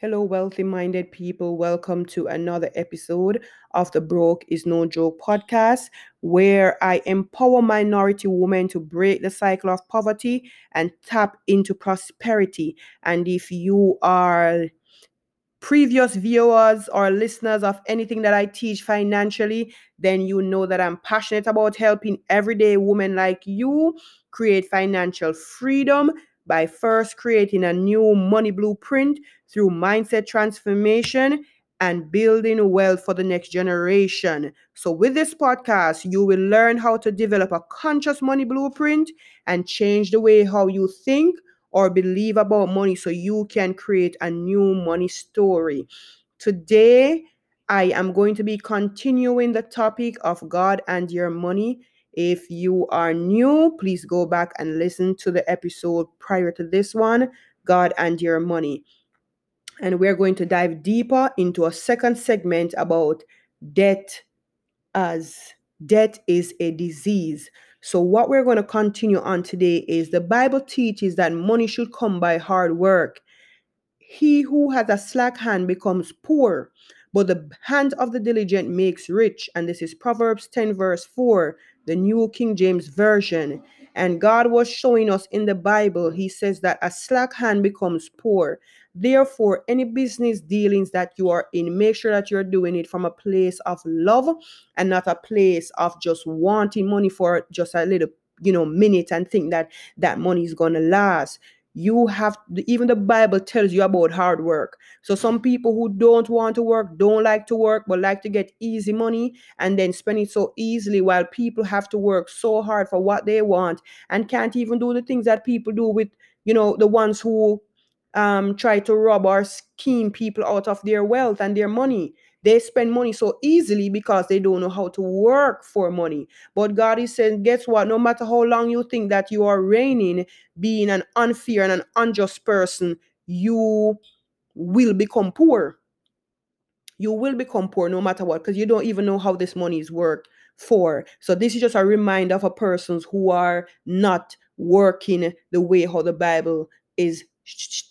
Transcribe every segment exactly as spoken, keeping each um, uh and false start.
Hello, wealthy-minded people. Welcome to another episode of the Broke is No Joke podcast, where I empower minority women to break the cycle of poverty and tap into prosperity. And if you are previous viewers or listeners of anything that I teach financially, then you know that I'm passionate about helping everyday women like you create financial freedom by first creating a new money blueprint through mindset transformation and building wealth for the next generation. So with this podcast, you will learn how to develop a conscious money blueprint and change the way how you think or believe about money so you can create a new money story. Today, I am going to be continuing the topic of God and your money. If you are new, please go back and listen to the episode prior to this one, God and Your Money. And we're going to dive deeper into a second segment about debt, as debt is a disease. So what we're going to continue on today is the Bible teaches that money should come by hard work. He who has a slack hand becomes poor, but the hand of the diligent makes rich. And this is Proverbs ten verse four. The New King James Version. And God was showing us in the Bible, he says that a slack hand becomes poor. Therefore, any business dealings that you are in, make sure that you're doing it from a place of love and not a place of just wanting money for just a little, you know, minute and think that that money is going to last. You have, even the Bible tells you about hard work. So some people who don't want to work, don't like to work, but like to get easy money and then spend it so easily, while people have to work so hard for what they want and can't even do the things that people do with, you know, the ones who um, try to rob or scheme people out of their wealth and their money. They spend money so easily because they don't know how to work for money. But God is saying, guess what? No matter how long you think that you are reigning, being an unfair and an unjust person, you will become poor. You will become poor no matter what, because you don't even know how this money is worked for. So this is just a reminder of a persons who are not working the way how the Bible is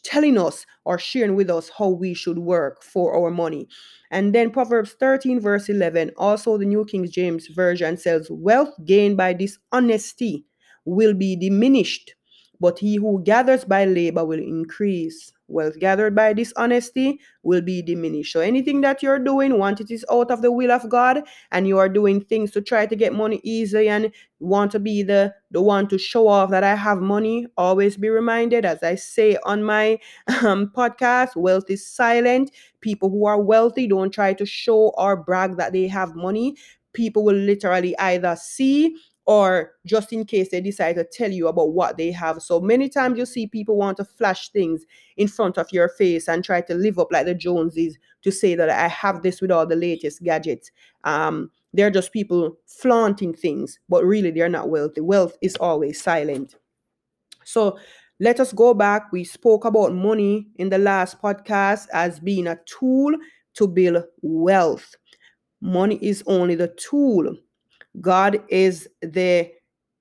telling us or sharing with us how we should work for our money. And then Proverbs thirteen verse eleven, also the New King James Version, says, wealth gained by dishonesty will be diminished, but he who gathers by labor will increase. Wealth gathered by dishonesty will be diminished. So anything that you're doing, want it is out of the will of God, and you are doing things to try to get money easily and want to be the, the one to show off that I have money, always be reminded, as I say on my um, podcast, wealth is silent. People who are wealthy don't try to show or brag that they have money. People will literally either see, or just in case they decide to tell you about what they have. So many times you see people want to flash things in front of your face and try to live up like the Joneses to say that I have this with all the latest gadgets. Um, they're just people flaunting things, but really they're not wealthy. Wealth is always silent. So let us go back. We spoke about money in the last podcast as being a tool to build wealth. Money is only the tool. God is the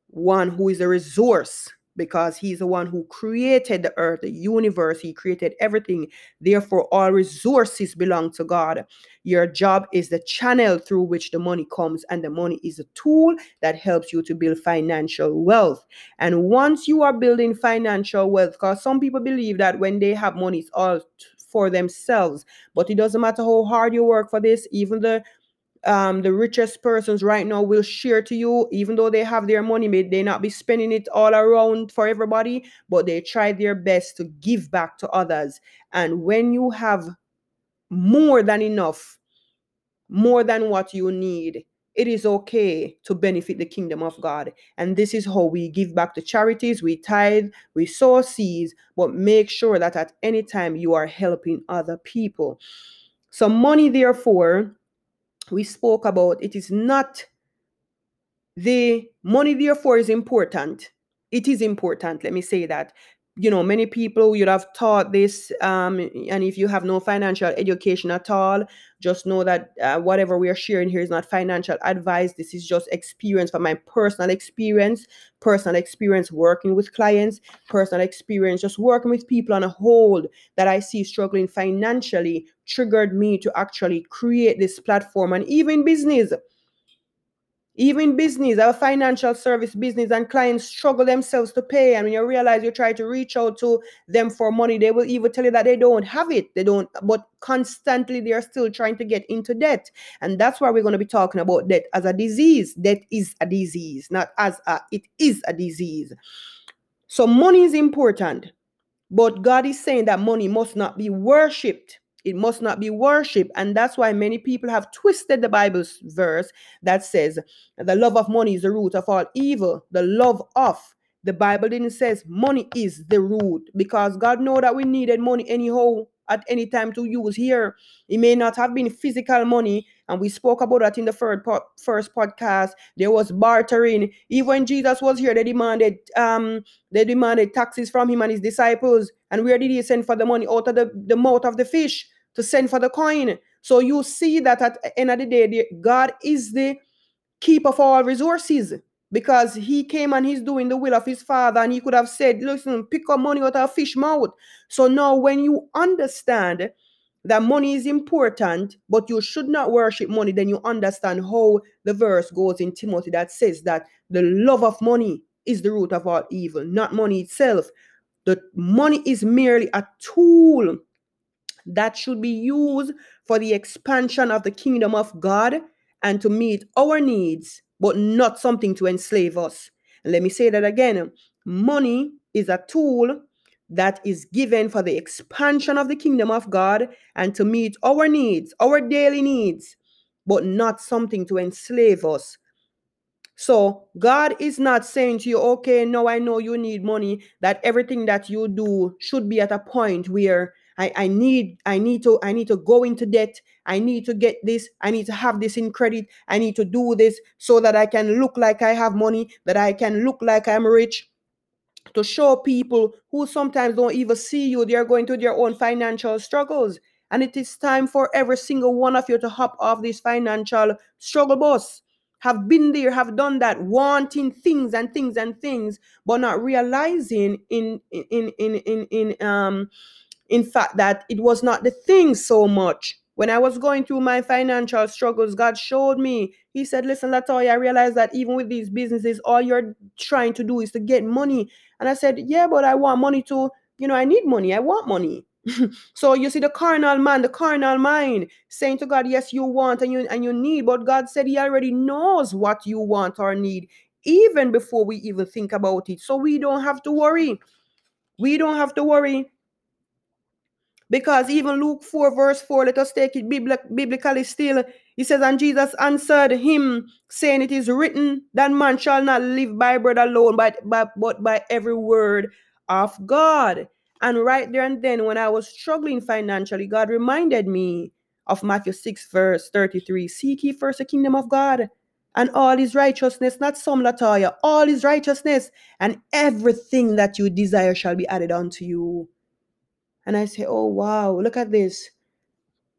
one who is the resource, because he's the one who created the earth, the universe. He created everything. Therefore, all resources belong to God. Your job is the channel through which the money comes, and the money is a tool that helps you to build financial wealth. And once you are building financial wealth, because some people believe that when they have money, it's all for themselves. But it doesn't matter how hard you work for this, even the Um, the richest persons right now will share to you, even though they have their money, may they not be spending it all around for everybody, but they try their best to give back to others. And when you have more than enough, more than what you need, it is okay to benefit the kingdom of God. And this is how we give back to charities. We tithe, we sow seeds, but make sure that at any time you are helping other people. So money, therefore, we spoke about, it is not the money, therefore, is important. It is important. Let me say that. you know, many people you'd have taught this, um, and if you have no financial education at all, just know that uh, whatever we are sharing here is not financial advice. This is just experience from my personal experience, personal experience working with clients, personal experience just working with people on a whole that I see struggling financially triggered me to actually create this platform. And even business, Even business, our financial service business, and clients struggle themselves to pay. And when you realize you try to reach out to them for money, they will even tell you that they don't have it. They don't, but constantly they are still trying to get into debt. And that's why we're going to be talking about debt as a disease. Debt is a disease, not as a, it is a disease. So money is important, but God is saying that money must not be worshipped. It must not be worship. And that's why many people have twisted the Bible's verse that says the love of money is the root of all evil. The love of, the Bible didn't say money is the root, because God knows that we needed money anyhow at any time to use here. It may not have been physical money. And we spoke about that in the third po- first podcast. There was bartering. Even when Jesus was here, they demanded um, they demanded taxes from him and his disciples. And where did he send for the money? Out of the, the mouth of the fish, to send for the coin. So you see that at the end of the day, God is the keeper of all resources, because he came and he's doing the will of his Father, and he could have said, listen, pick up money out of a fish mouth. So now when you understand that money is important, but you should not worship money, then you understand how the verse goes in Timothy that says that the love of money is the root of all evil, not money itself. That money is merely a tool that should be used for the expansion of the kingdom of God and to meet our needs, but not something to enslave us. And let me say that again. Money is a tool that is given for the expansion of the kingdom of God and to meet our needs, our daily needs, but not something to enslave us. So God is not saying to you, okay, no, I know you need money, that everything that you do should be at a point where I, I need, I need to, I need to go into debt. I need to get this. I need to have this in credit. I need to do this so that I can look like I have money, that I can look like I'm rich. To show people who sometimes don't even see you, they're going through their own financial struggles. And it is time for every single one of you to hop off this financial struggle bus. Have been there, have done that, wanting things and things and things, but not realizing in, in, in, in, in, in um, in fact, that it was not the thing so much. When I was going through my financial struggles, God showed me. He said, listen, Latoya, I realized that even with these businesses, all you're trying to do is to get money. And I said, yeah, but I want money to, you know, I need money. I want money. So you see the carnal man, the carnal mind saying to God, yes, you want and you, and you need. But God said he already knows what you want or need, even before we even think about it. So we don't have to worry. We don't have to worry. Because even Luke four, verse four, let us take it biblically still. He says, and Jesus answered him, saying, it is written that man shall not live by bread alone, but, but, but by every word of God. And right there and then, when I was struggling financially, God reminded me of Matthew six, verse thirty-three. Seek ye first the kingdom of God and all his righteousness, not some, Latoya, all his righteousness, and everything that you desire shall be added unto you. And I say, oh, wow, look at this.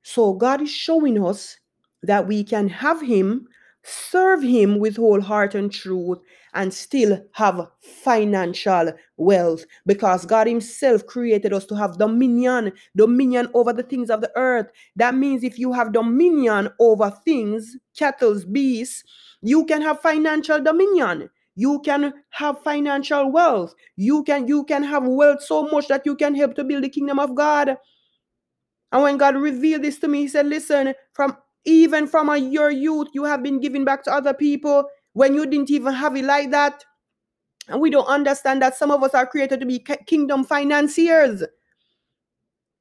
So God is showing us that we can have him, serve him with whole heart and truth, and still have financial wealth, because God himself created us to have dominion, dominion over the things of the earth. That means if you have dominion over things, cattle, beasts, you can have financial dominion. You can have financial wealth. You can, you can have wealth so much that you can help to build the kingdom of God. And when God revealed this to me, he said, listen, from even from a, your youth, you have been giving back to other people when you didn't even have it like that. And we don't understand that some of us are created to be kingdom financiers.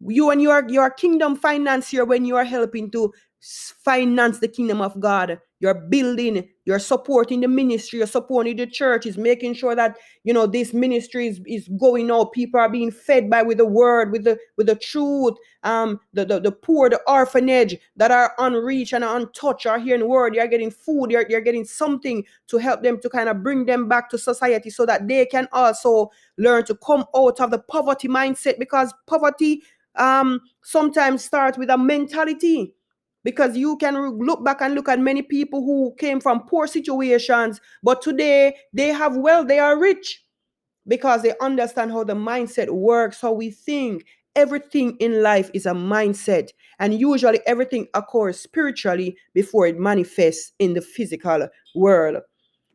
You and you are, you are kingdom financier when you are helping to finance the kingdom of God. You're building, you're supporting the ministry, you're supporting the church, is making sure that, you know, this ministry is, is going out. People are being fed by with the word, with the with the truth. Um, the, the, the poor, the orphanage that are unreached and untouched are hearing the word. You're getting food, you're, you're getting something to help them to kind of bring them back to society so that they can also learn to come out of the poverty mindset, because poverty um, sometimes starts with a mentality. Because you can look back and look at many people who came from poor situations, but today they have wealth, they are rich, because they understand how the mindset works, how we think. Everything in life is a mindset, and usually everything occurs spiritually before it manifests in the physical world.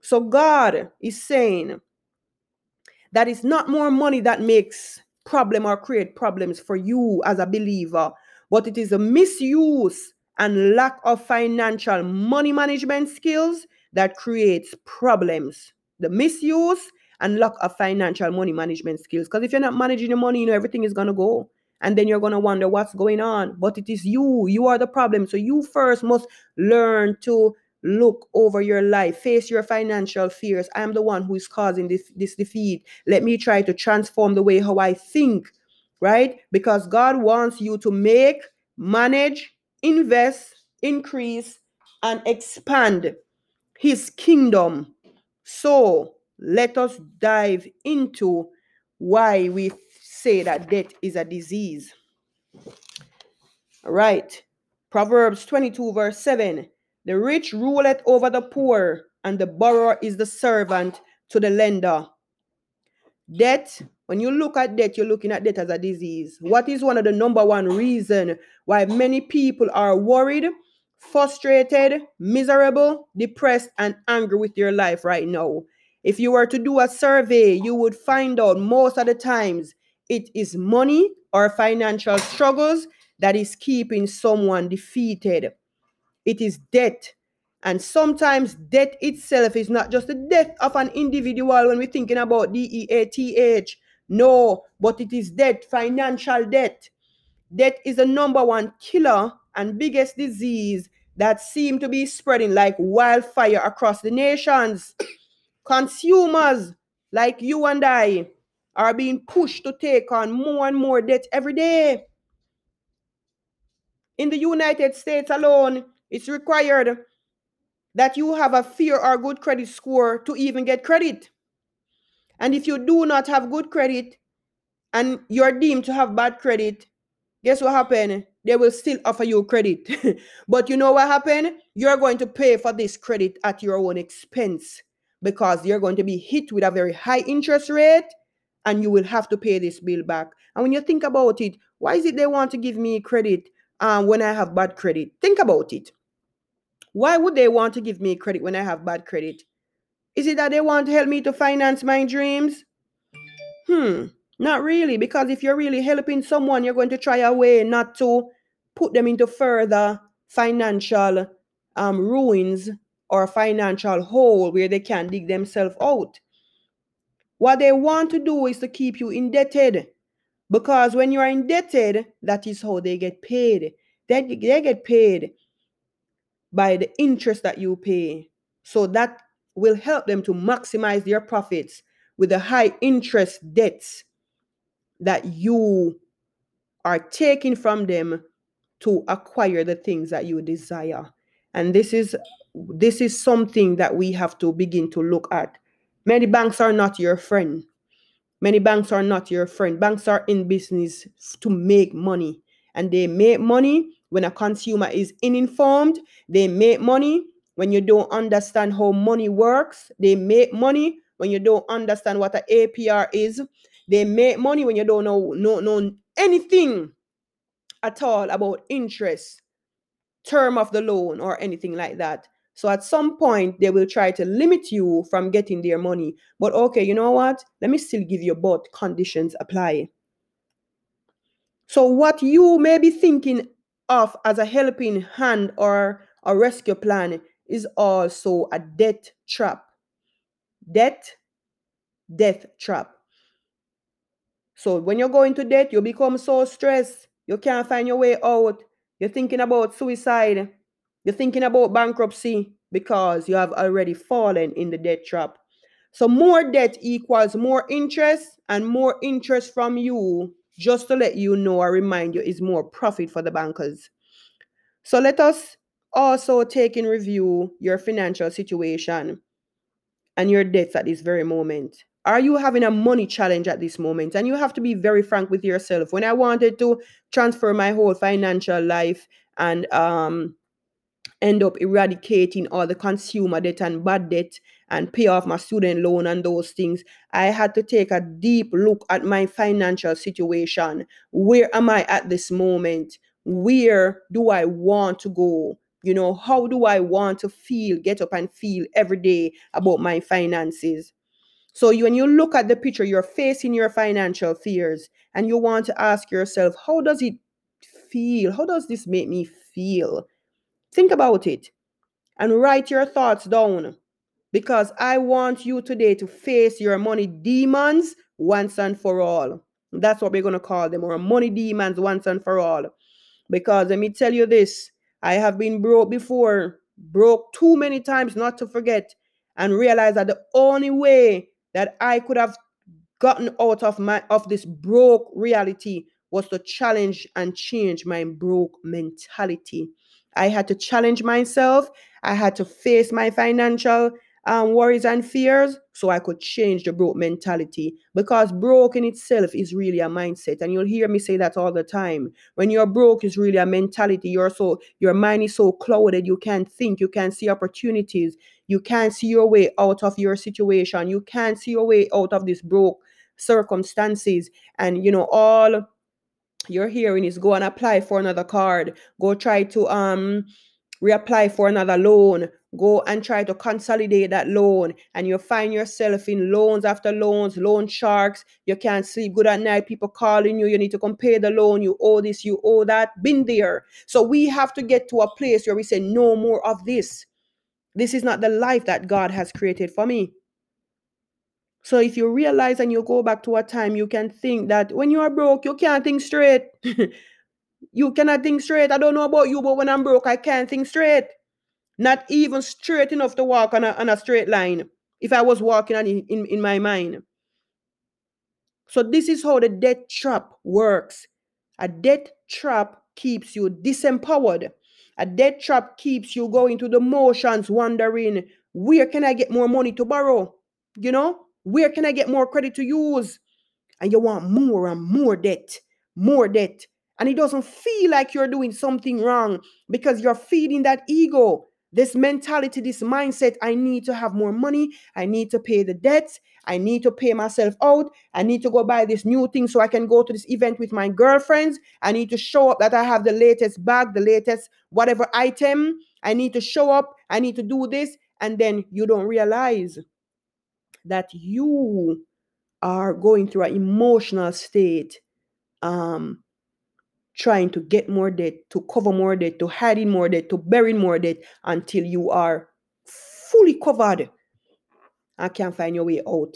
So God is saying that it's not more money that makes problem or create problems for you as a believer, but it is a misuse and lack of financial money management skills that creates problems. The misuse and lack of financial money management skills. Because if you're not managing your money, you know, everything is going to go. And then you're going to wonder what's going on. But it is you. You are the problem. So you first must learn to look over your life. Face your financial fears. I am the one who is causing this, this defeat. Let me try to transform the way how I think. Right? Because God wants you to make, manage, invest, increase, and expand his kingdom. So let us dive into why we say that debt is a disease. All right. Proverbs twenty-two, verse seven. The rich ruleth over the poor, and the borrower is the servant to the lender. Debt. When you look at debt, you're looking at debt as a disease. What is one of the number one reason why many people are worried, frustrated, miserable, depressed, and angry with your life right now? If you were to do a survey, you would find out most of the times it is money or financial struggles that is keeping someone defeated. It is debt. And sometimes debt itself is not just the death of an individual when we're thinking about D E A T H. No, but it is debt, financial debt. Debt is the number one killer and biggest disease that seems to be spreading like wildfire across the nations. Consumers like you and I are being pushed to take on more and more debt every day. In the United States alone, it's required that you have a fair or good credit score to even get credit. And if you do not have good credit and you're deemed to have bad credit, guess what happened? They will still offer you credit. But you know what happened? You're going to pay for this credit at your own expense, because you're going to be hit with a very high interest rate and you will have to pay this bill back. And when you think about it, why is it they want to give me credit um, when I have bad credit? Think about it. Why would they want to give me credit when I have bad credit? Is it that they want to help me to finance my dreams? Hmm, not really. Because if you're really helping someone, you're going to try a way not to put them into further financial um, ruins or financial hole where they can dig themselves out. What they want to do is to keep you indebted. Because when you are indebted, that is how they get paid. They, they get paid by the interest that you pay. So that will help them to maximize their profits with the high interest debts that you are taking from them to acquire the things that you desire. And this is this is something that we have to begin to look at. Many banks are not your friend. Many banks are not your friend. Banks are in business to make money, and they make money when a consumer is uninformed. They make money when you don't understand how money works. They make money when you don't understand what an A P R is. They make money when you don't know, know, know anything at all about interest, term of the loan, or anything like that. So at some point, they will try to limit you from getting their money. But okay, you know what? Let me still give you both conditions apply. So what you may be thinking of as a helping hand or a rescue plan is also a debt trap. Debt, death trap. So when you're going to debt, you become so stressed, you can't find your way out. You're thinking about suicide. You're thinking about bankruptcy. because you have already fallen in the debt trap. So more debt equals more interest, and more interest from you, just to let you know or remind you, is more profit for the bankers. So let us also take in review your financial situation and your debts at this very moment. Are you having a money challenge at this moment? And you have to be very frank with yourself. When I wanted to transfer my whole financial life and um, end up eradicating all the consumer debt and bad debt and pay off my student loan and those things, I had to take a deep look at my financial situation. Where am I at this moment? Where do I want to go? You know, how do I want to feel, get up and feel every day about my finances? So you, when you look at the picture, you're facing your financial fears and you want to ask yourself, how does it feel? How does this make me feel? Think about it and write your thoughts down, because I want you today to face your money demons once and for all. That's what we're going to call them, or money demons once and for all. Because let me tell you this, I have been broke before, broke too many times not to forget, and realize that the only way that I could have gotten out of my of this broke reality was to challenge and change my broke mentality. I had to challenge myself. I had to face my financial um, worries and fears so I could change the broke mentality, because broke in itself is really a mindset. And you'll hear me say that all the time. When you're broke, it's really a mentality. You're so, your mind is so clouded. You can't think. You can't see opportunities. You can't see your way out of your situation. You can't see your way out of these broke circumstances. And, you know, all you're hearing is go and apply for another card. Go try to um reapply for another loan. Go and try to consolidate that loan. And you find yourself in loans after loans, loan sharks. You can't sleep good at night. People calling you. You need to compare the loan. You owe this, you owe that. Been there. So we have to get to a place where we say, no more of this. This is not the life that God has created for me. So if you realize and you go back to a time, you can think that when you are broke, you can't think straight. You cannot think straight. I don't know about you, but when I'm broke, I can't think straight. Not even straight enough to walk on a, on a straight line if I was walking on in, in, in my mind. So this is how the debt trap works. A debt trap keeps you disempowered. A debt trap keeps you going to the motions, wondering, where can I get more money to borrow? You know, where can I get more credit to use? And you want more and more debt, more debt. And it doesn't feel like you're doing something wrong, because you're feeding that ego, this mentality, this mindset. I need to have more money. I need to pay the debts. I need to pay myself out. I need to go buy this new thing so I can go to this event with my girlfriends. I need to show up that I have the latest bag, the latest whatever item. I need to show up. I need to do this. And then you don't realize that you are going through an emotional state, um, trying to get more debt, to cover more debt, to hide in more debt, to bury more debt, until you are fully covered and can't find your way out.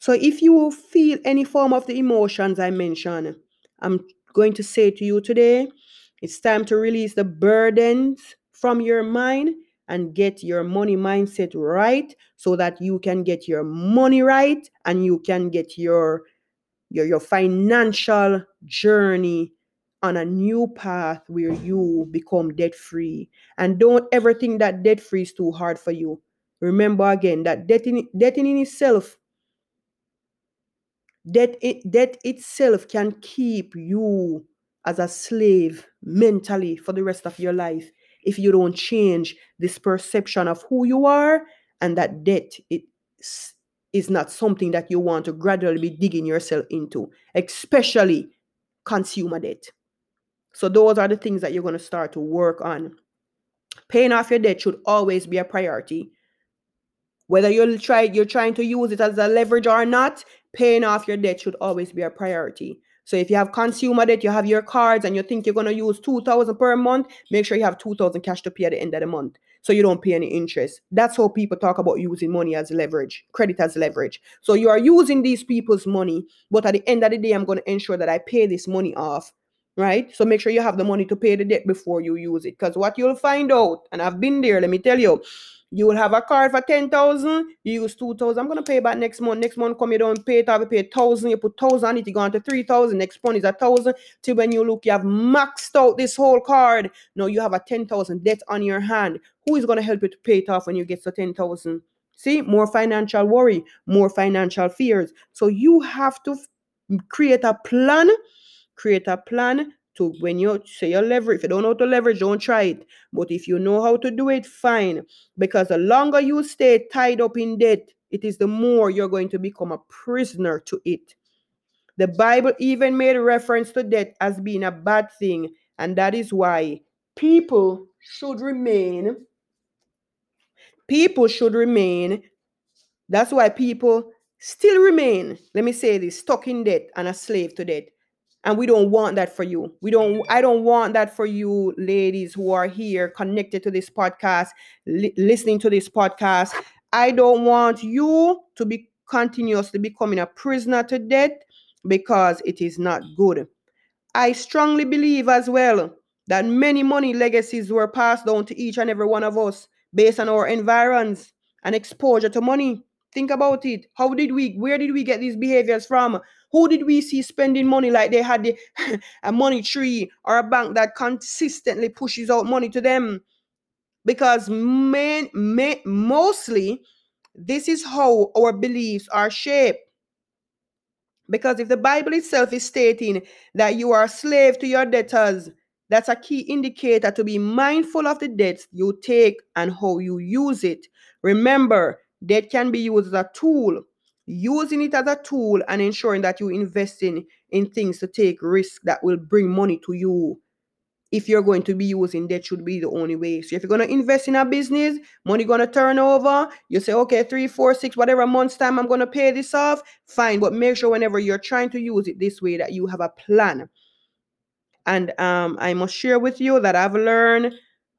So if you feel any form of the emotions I mentioned, I'm going to say to you today, it's time to release the burdens from your mind and get your money mindset right, so that you can get your money right and you can get your, your, your financial journey on a new path where you become debt-free. And don't ever think that debt-free is too hard for you. Remember again that debt in, debt in itself, debt, it, debt itself can keep you as a slave mentally for the rest of your life, if you don't change this perception of who you are, and that debt it is not something that you want to gradually be digging yourself into, especially consumer debt. So those are the things that you're going to start to work on. Paying off your debt should always be a priority. Whether you're, try, you're trying to use it as a leverage or not, paying off your debt should always be a priority. So if you have consumer debt, you have your cards, and you think you're going to use two thousand dollars per month, make sure you have two thousand dollars cash to pay at the end of the month, so you don't pay any interest. That's how people talk about using money as leverage, credit as leverage. So you are using these people's money, but at the end of the day, I'm going to ensure that I pay this money off right? So make sure you have the money to pay the debt before you use it. Because what you'll find out, and I've been there, let me tell you, you will have a card for ten thousand dollars, you use two thousand dollars, I'm going to pay back next month. Next month, come, you don't pay it, I will pay one thousand dollars, you put one thousand dollars on it, you go on to three thousand dollars, next month is one thousand dollars, till when you look, you have maxed out this whole card. Now you have a ten thousand dollars debt on your hand. Who is going to help you to pay it off when you get to ten thousand dollars? See, more financial worry, more financial fears. So you have to create a plan, create a plan to when you say you leverage. If you don't know how to leverage, don't try it. But if you know how to do it, fine. Because the longer you stay tied up in debt, it is the more you're going to become a prisoner to it. The Bible even made reference to debt as being a bad thing. And that is why people should remain, people should remain, that's why people still remain, let me say this, stuck in debt and a slave to debt. And we don't want that for you. We don't, I don't want that for you, ladies who are here connected to this podcast, li- listening to this podcast. I don't want you to be continuously becoming a prisoner to debt, because it is not good. I strongly believe as well that many money legacies were passed down to each and every one of us based on our environs and exposure to money. Think about it. How did we, where did we get these behaviors from? Who did we see spending money like they had the, a money tree or a bank that consistently pushes out money to them? Because man, man, mostly this is how our beliefs are shaped. Because if the Bible itself is stating that you are a slave to your debtors, that's a key indicator to be mindful of the debts you take and how you use it. Remember, debt can be used as a tool. Using it as a tool and ensuring that you invest in, in things to take risks that will bring money to you. If you're going to be using debt, should be the only way. So if you're going to invest in a business, money going to turn over, you say, okay, three, four, six, whatever month's time I'm going to pay this off, fine. But make sure whenever you're trying to use it this way that you have a plan. And um, I must share with you that I've learned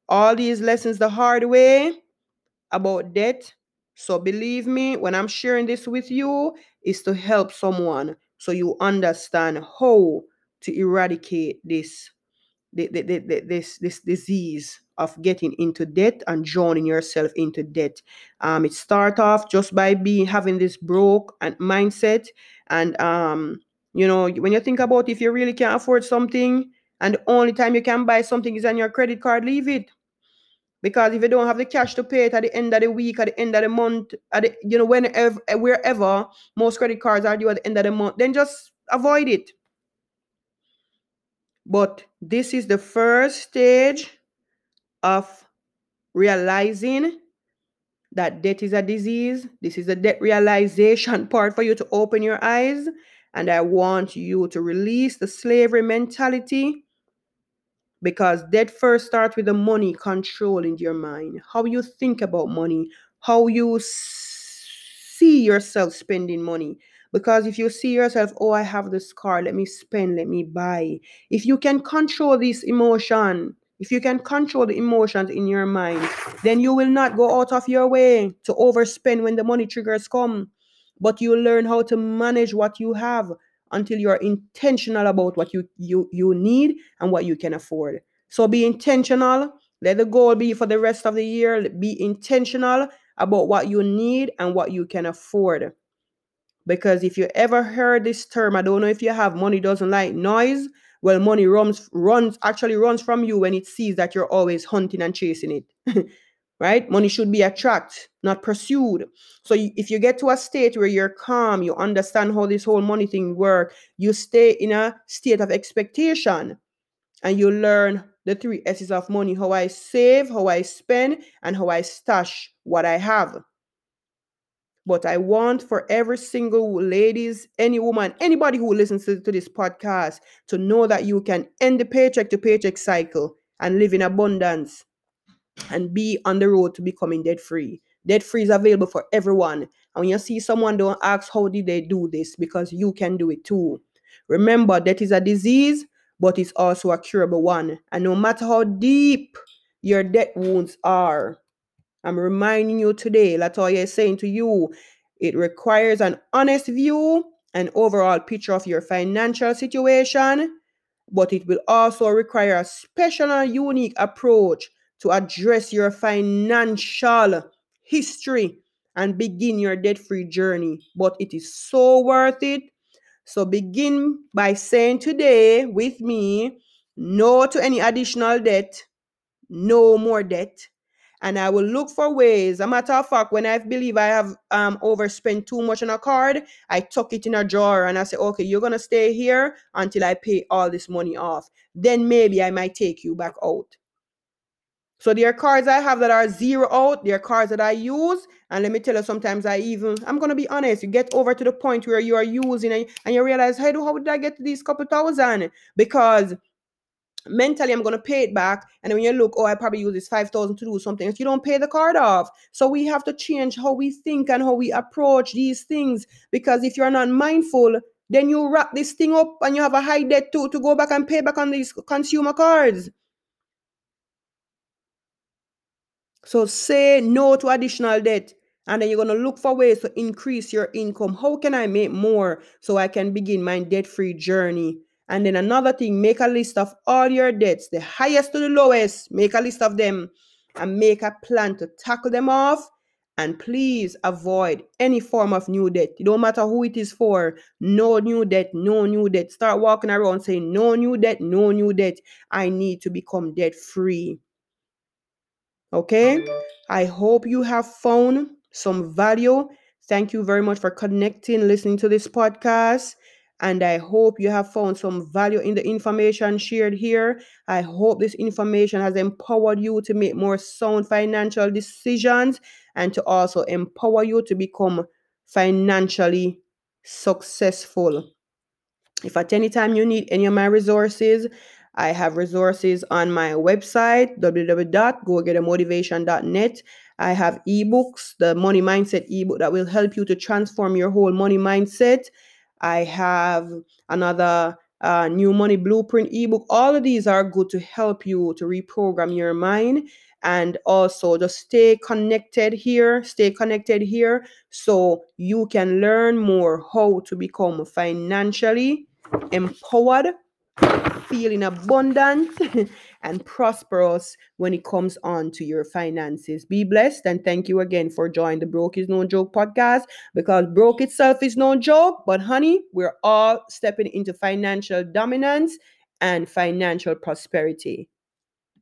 all these lessons the hard way about debt. So believe me, when I'm sharing this with you, is to help someone so you understand how to eradicate this, the, the, the, the, this, this disease of getting into debt and drowning yourself into debt. Um, it starts off just by being having this broke and mindset. And, um, you know, when you think about if you really can't afford something and the only time you can buy something is on your credit card, leave it. Because if you don't have the cash to pay it at the end of the week, at the end of the month, at the, you know, whenever, wherever most credit cards are due at the end of the month, then just avoid it. But this is the first stage of realizing that debt is a disease. This is the debt realization part for you to open your eyes. And I want you to release the slavery mentality. Because debt first starts with the money controlling your mind. How you think about money. How you see yourself spending money. Because if you see yourself, oh, I have this car, let me spend, let me buy. If you can control this emotion, if you can control the emotions in your mind, then you will not go out of your way to overspend when the money triggers come. But you learn how to manage what you have, until you're intentional about what you, you, you need and what you can afford. So be intentional. Let the goal be for the rest of the year. Be intentional about what you need and what you can afford. Because if you ever heard this term, I don't know if you have, money doesn't like noise. Well, money runs, runs actually runs from you when it sees that you're always hunting and chasing it. Right? Money should be attracted, not pursued. So you, if you get to a state where you're calm, you understand how this whole money thing works, you stay in a state of expectation and you learn the three S's of money, how I save, how I spend, and how I stash what I have. But I want for every single ladies, any woman, anybody who listens to, to this podcast to know that you can end the paycheck to paycheck cycle and live in abundance. And be on the road to becoming debt free. Debt free is available for everyone. And when you see someone, don't ask how did they do this, because you can do it too. Remember, debt is a disease, but it's also a curable one. And no matter how deep your debt wounds are, I'm reminding you today, Latoya is saying to you, it requires an honest view, an overall picture of your financial situation, but it will also require a special and unique approach to address your financial history and begin your debt-free journey. But it is so worth it. So begin by saying today with me, no to any additional debt, no more debt. And I will look for ways. A matter of fact, when I believe I have um, overspent too much on a card, I tuck it in a drawer and I say, okay, you're going to stay here until I pay all this money off. Then maybe I might take you back out. So there are cards I have that are zero out. There are cards that I use. And let me tell you, sometimes I even, I'm going to be honest, you get over to the point where you are using and, and you realize, hey, how did I get to these couple thousand? Because mentally, I'm going to pay it back. And when you look, oh, I probably use this five thousand to do something. If you don't pay the card off. So we have to change how we think and how we approach these things. Because if you're not mindful, then you wrap this thing up and you have a high debt to, to go back and pay back on these consumer cards. So say no to additional debt. And then you're going to look for ways to increase your income. How can I make more so I can begin my debt-free journey? And then another thing, make a list of all your debts, the highest to the lowest. Make a list of them and make a plan to tackle them off. And please avoid any form of new debt. It don't matter who it is for. No new debt, no new debt. Start walking around saying, no new debt, no new debt. I need to become debt-free. Okay? I hope you have found some value. Thank you very much for connecting, listening to this podcast. And I hope you have found some value in the information shared here. I hope this information has empowered you to make more sound financial decisions and to also empower you to become financially successful. If at any time you need any of my resources, I have resources on my website, w w w dot go get a motivation dot net. I have ebooks, the money mindset ebook that will help you to transform your whole money mindset. I have another uh, new money blueprint ebook. All of these are good to help you to reprogram your mind, and also just stay connected here, stay connected here so you can learn more how to become financially empowered, feeling abundant and prosperous when it comes on to your finances. Be blessed, and thank you again for joining the Broke is No Joke podcast, because broke itself is no joke. But honey, we're all stepping into financial dominance and financial prosperity.